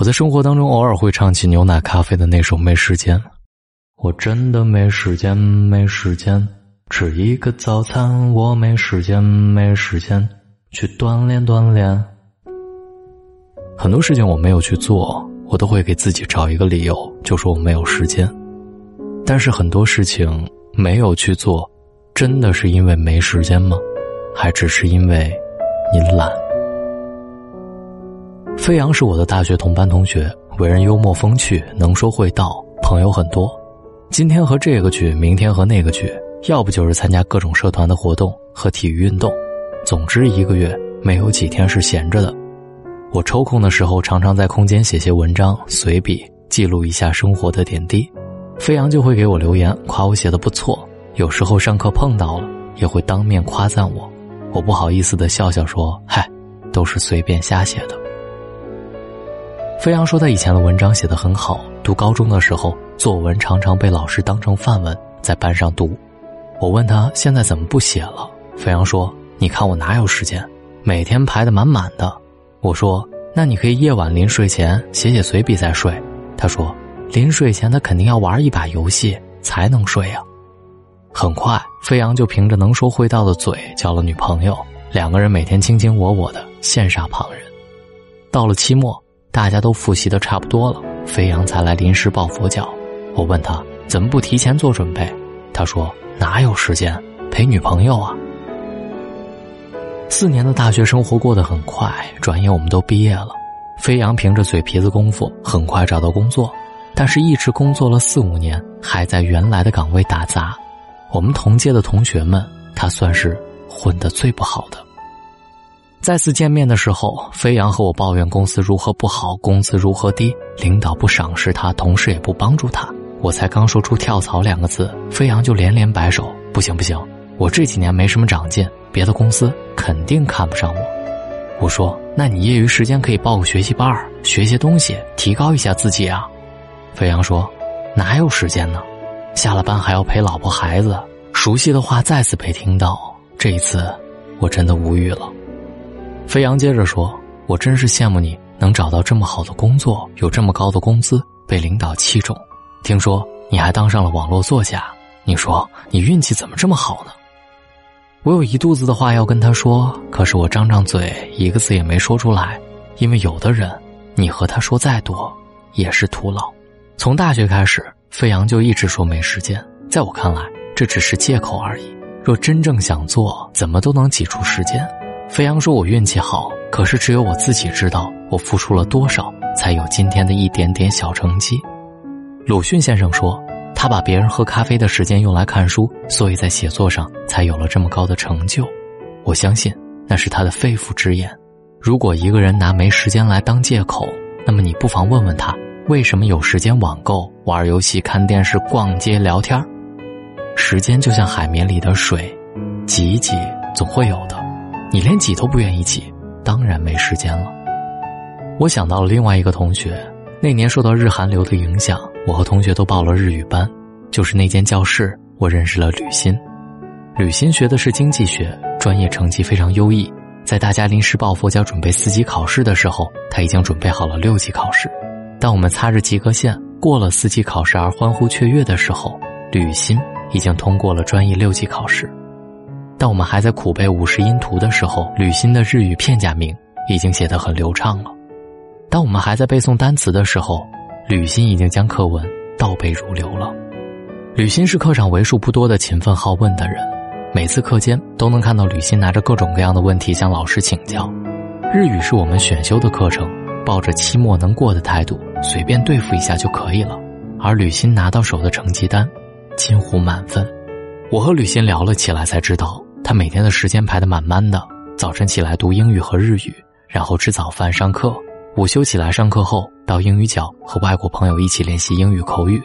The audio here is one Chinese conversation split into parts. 我在生活当中偶尔会唱起牛奶咖啡的那首《没时间》，我真的没时间，没时间吃一个早餐，我没时间，没时间去锻炼锻炼。很多事情我没有去做，我都会给自己找一个理由，就说我没有时间。但是很多事情没有去做，真的是因为没时间吗？还只是因为你懒？飞扬是我的大学同班同学，为人幽默风趣，能说会道，朋友很多，今天和这个去，明天和那个去，要不就是参加各种社团的活动和体育运动，总之一个月没有几天是闲着的。我抽空的时候常常在空间写些文章，随笔记录一下生活的点滴，飞扬就会给我留言夸我写得不错，有时候上课碰到了也会当面夸赞我，我不好意思的笑笑说，嗨，都是随便瞎写的。飞扬说他以前的文章写得很好，读高中的时候作文常常被老师当成范文在班上读。我问他现在怎么不写了，飞扬说，你看我哪有时间，每天排得满满的。我说，那你可以夜晚临睡前写写随笔再睡。他说，临睡前他肯定要玩一把游戏才能睡啊。很快飞扬就凭着能说会道的嘴交了女朋友，两个人每天卿卿我我的，羡煞旁人。到了期末大家都复习的差不多了，飞扬才来临时抱佛脚。我问他怎么不提前做准备，他说，哪有时间陪女朋友啊。4年的大学生活过得很快，转眼我们都毕业了。飞扬凭着嘴皮子功夫很快找到工作，但是一直工作了4-5年，还在原来的岗位打杂。我们同届的同学们，他算是混得最不好的。再次见面的时候，飞扬和我抱怨公司如何不好，工资如何低，领导不赏识他，同事也不帮助他。我才刚说出跳槽两个字，飞扬就连连摆手，不行不行，我这几年没什么长进，别的公司肯定看不上我。我说，那你业余时间可以报个学习班，学些东西提高一下自己啊。飞扬说，哪有时间呢，下了班还要陪老婆孩子。熟悉的话再次被听到，这一次我真的无语了。飞扬接着说，我真是羡慕你能找到这么好的工作，有这么高的工资，被领导器重，听说你还当上了网络作家，你说你运气怎么这么好呢。我有一肚子的话要跟他说，可是我张张嘴一个字也没说出来，因为有的人你和他说再多也是徒劳。从大学开始，飞扬就一直说没时间，在我看来这只是借口而已，若真正想做怎么都能挤出时间。飞扬说我运气好，可是只有我自己知道我付出了多少才有今天的一点点小成绩。鲁迅先生说，他把别人喝咖啡的时间用来看书，所以在写作上才有了这么高的成就。我相信那是他的肺腑之言。如果一个人拿没时间来当借口，那么你不妨问问他，为什么有时间网购、玩游戏、看电视、逛街、聊天？时间就像海绵里的水，挤一挤总会有的，你连挤都不愿意挤，当然没时间了。我想到了另外一个同学，那年受到日韩流的影响，我和同学都报了日语班，就是那间教室我认识了吕欣。吕欣学的是经济学，专业成绩非常优异，在大家临时抱佛脚准备4级考试的时候，他已经准备好了6级考试。当我们擦着及格线过了4级考试而欢呼雀跃的时候，吕欣已经通过了专业6级考试。当我们还在苦背50音图的时候，吕欣的日语片假名已经写得很流畅了。当我们还在背诵单词的时候，吕欣已经将课文倒背如流了。吕欣是课上为数不多的勤奋好问的人，每次课间都能看到吕欣拿着各种各样的问题向老师请教。日语是我们选修的课程，抱着期末能过的态度，随便对付一下就可以了。而吕欣拿到手的成绩单近乎满分。我和吕欣聊了起来才知道，他每天的时间排得满满的，早晨起来读英语和日语，然后吃早饭上课，午休起来上课后到英语角和外国朋友一起练习英语口语，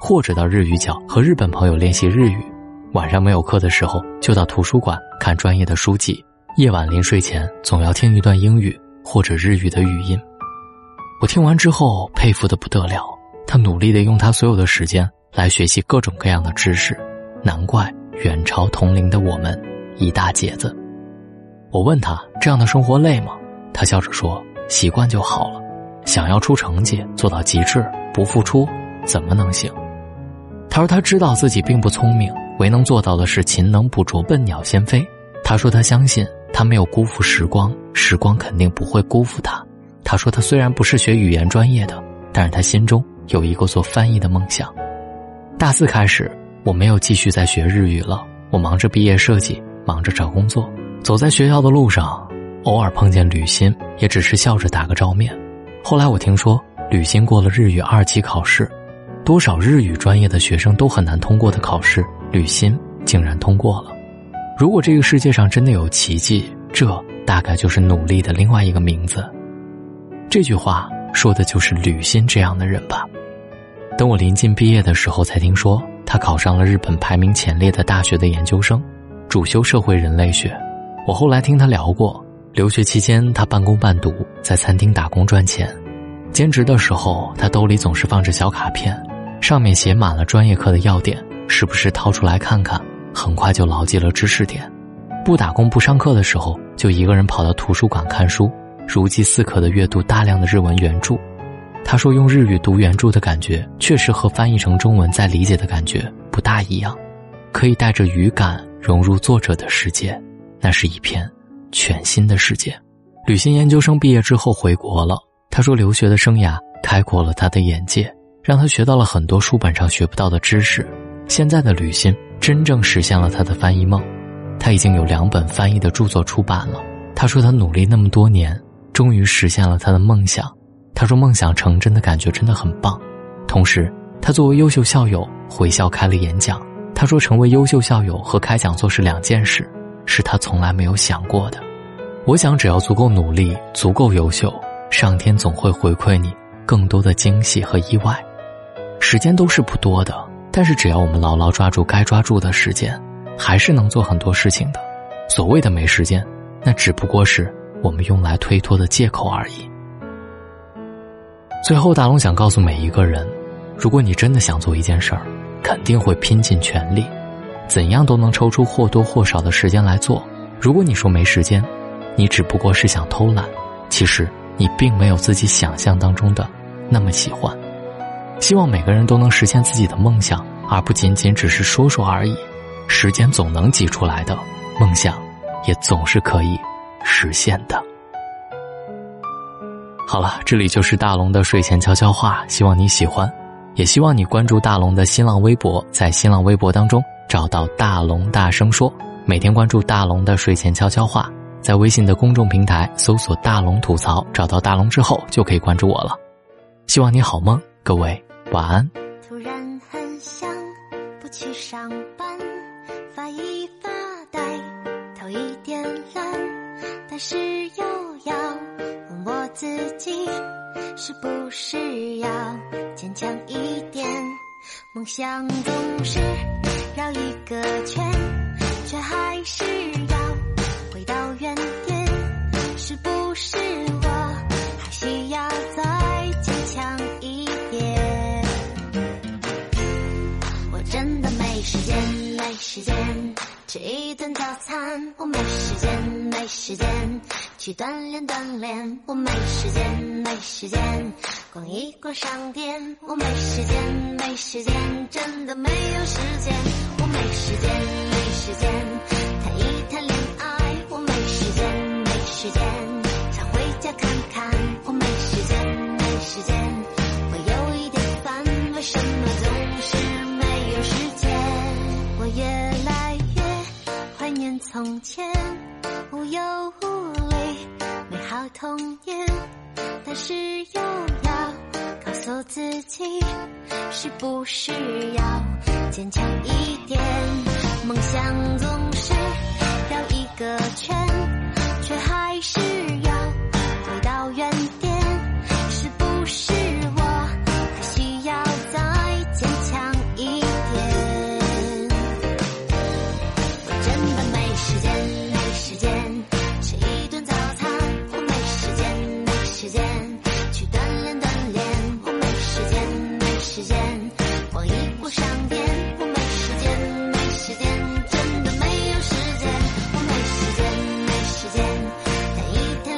或者到日语角和日本朋友练习日语，晚上没有课的时候就到图书馆看专业的书籍，夜晚临睡前总要听一段英语或者日语的语音。我听完之后佩服得不得了，他努力地用他所有的时间来学习各种各样的知识，难怪远超同龄的我们一大截子。我问他这样的生活累吗，他笑着说，习惯就好了。想要出成绩做到极致，不付出怎么能行？他说他知道自己并不聪明，唯能做到的是勤能补拙，笨鸟先飞。他说他相信他没有辜负时光，时光肯定不会辜负他。他说他虽然不是学语言专业的，但是他心中有一个做翻译的梦想。大四开始，我没有继续再学日语了，我忙着毕业设计，忙着找工作。走在学校的路上，偶尔碰见吕鑫，也只是笑着打个照面。后来我听说吕鑫过了日语2级考试，多少日语专业的学生都很难通过的考试，吕鑫竟然通过了。如果这个世界上真的有奇迹，这大概就是努力的另外一个名字。这句话说的就是吕鑫这样的人吧。等我临近毕业的时候才听说他考上了日本排名前列的大学的研究生，主修社会人类学。我后来听他聊过，留学期间他半工半读，在餐厅打工赚钱。兼职的时候他兜里总是放着小卡片，上面写满了专业课的要点，时不时掏出来看看，很快就牢记了知识点。不打工不上课的时候，就一个人跑到图书馆看书，如饥似渴地阅读大量的日文原著。他说用日语读原著的感觉确实和翻译成中文再理解的感觉不大一样，可以带着语感融入作者的世界，那是一片全新的世界。吕鑫研究生毕业之后回国了，他说留学的生涯开阔了他的眼界，让他学到了很多书本上学不到的知识。现在的吕鑫真正实现了他的翻译梦，他已经有2本翻译的著作出版了。他说他努力那么多年，终于实现了他的梦想。他说梦想成真的感觉真的很棒。同时他作为优秀校友回校开了演讲。他说成为优秀校友和开讲座是2件事，是他从来没有想过的。我想只要足够努力，足够优秀，上天总会回馈你更多的惊喜和意外。时间都是不多的，但是只要我们牢牢抓住该抓住的时间，还是能做很多事情的。所谓的没时间，那只不过是我们用来推脱的借口而已。最后大龙想告诉每一个人，如果你真的想做一件事儿，肯定会拼尽全力，怎样都能抽出或多或少的时间来做。如果你说没时间，你只不过是想偷懒，其实你并没有自己想象当中的那么喜欢。希望每个人都能实现自己的梦想，而不仅仅只是说说而已。时间总能挤出来的，梦想也总是可以实现的。好了，这里就是大龙的睡前悄悄话，希望你喜欢，也希望你关注大龙的新浪微博，在新浪微博当中找到大龙大声说，每天关注大龙的睡前悄悄话。在微信的公众平台搜索大龙吐槽，找到大龙之后就可以关注我了。希望你好梦，各位晚安。突然很想不去上班，发一发呆，头一点懒，但是又要问我自己，是不是要坚强一点？梦想总是绕一个圈，却还是要回到原点。是不是我还需要再坚强一点？我真的没时间，没时间吃一顿早餐。我没时间，没时间去锻炼锻炼。我没时间，没时间逛一逛商店。我没时间，没时间真的没有时间。我没时间，没时间谈一谈恋爱。我没时间，没时间想回家看看。我没时间，没时间我有一点烦，为什么总是没有时间？我越来越怀念从前，无忧无虑，美好童年，但是又要告诉自己，是不是要坚强一点？梦想总是绕一个圈，却还是要回到原点。是不是我还需要再坚强一点？我真的没时间，没时间吃一顿早餐。我没时间，没时间去锻炼锻炼。我没时间，没时间逛一逛商店。我没时间，没时间真的没有时间。我没时间，没时间谈一谈。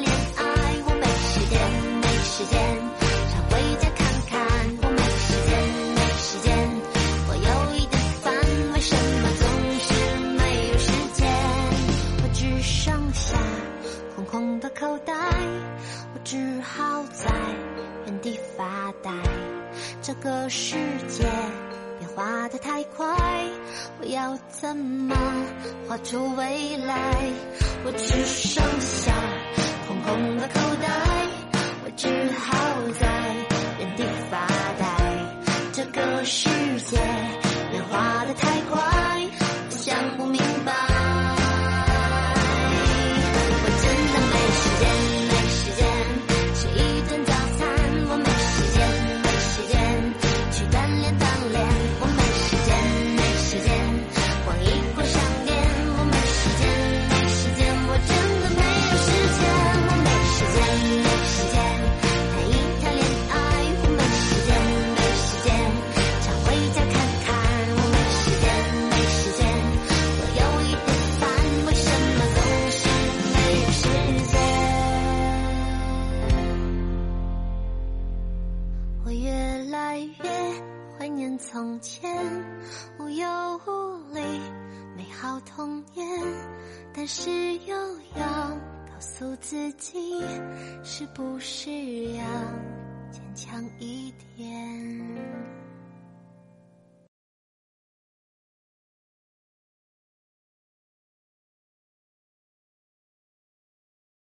好在原地发呆，这个世界变化得太快，我要怎么画出未来？我只剩下空空的口袋，我只好在原地发呆，这个世界变化得太快，我想不明白。我真的没时间，没时间吃一顿早餐，我没时间，没时间去锻炼锻炼，我没时间，没时间逛一逛商店，我没时间，没时间我真的没有时间，我没时间，没时间谈一谈恋爱，我没时间，没时间常回家看看，我没时间，没时间我有一点烦，为什么总是没有时间？我越来越怀念从前，无忧无虑美好童年，但是又要告诉自己，是不是要坚强一点？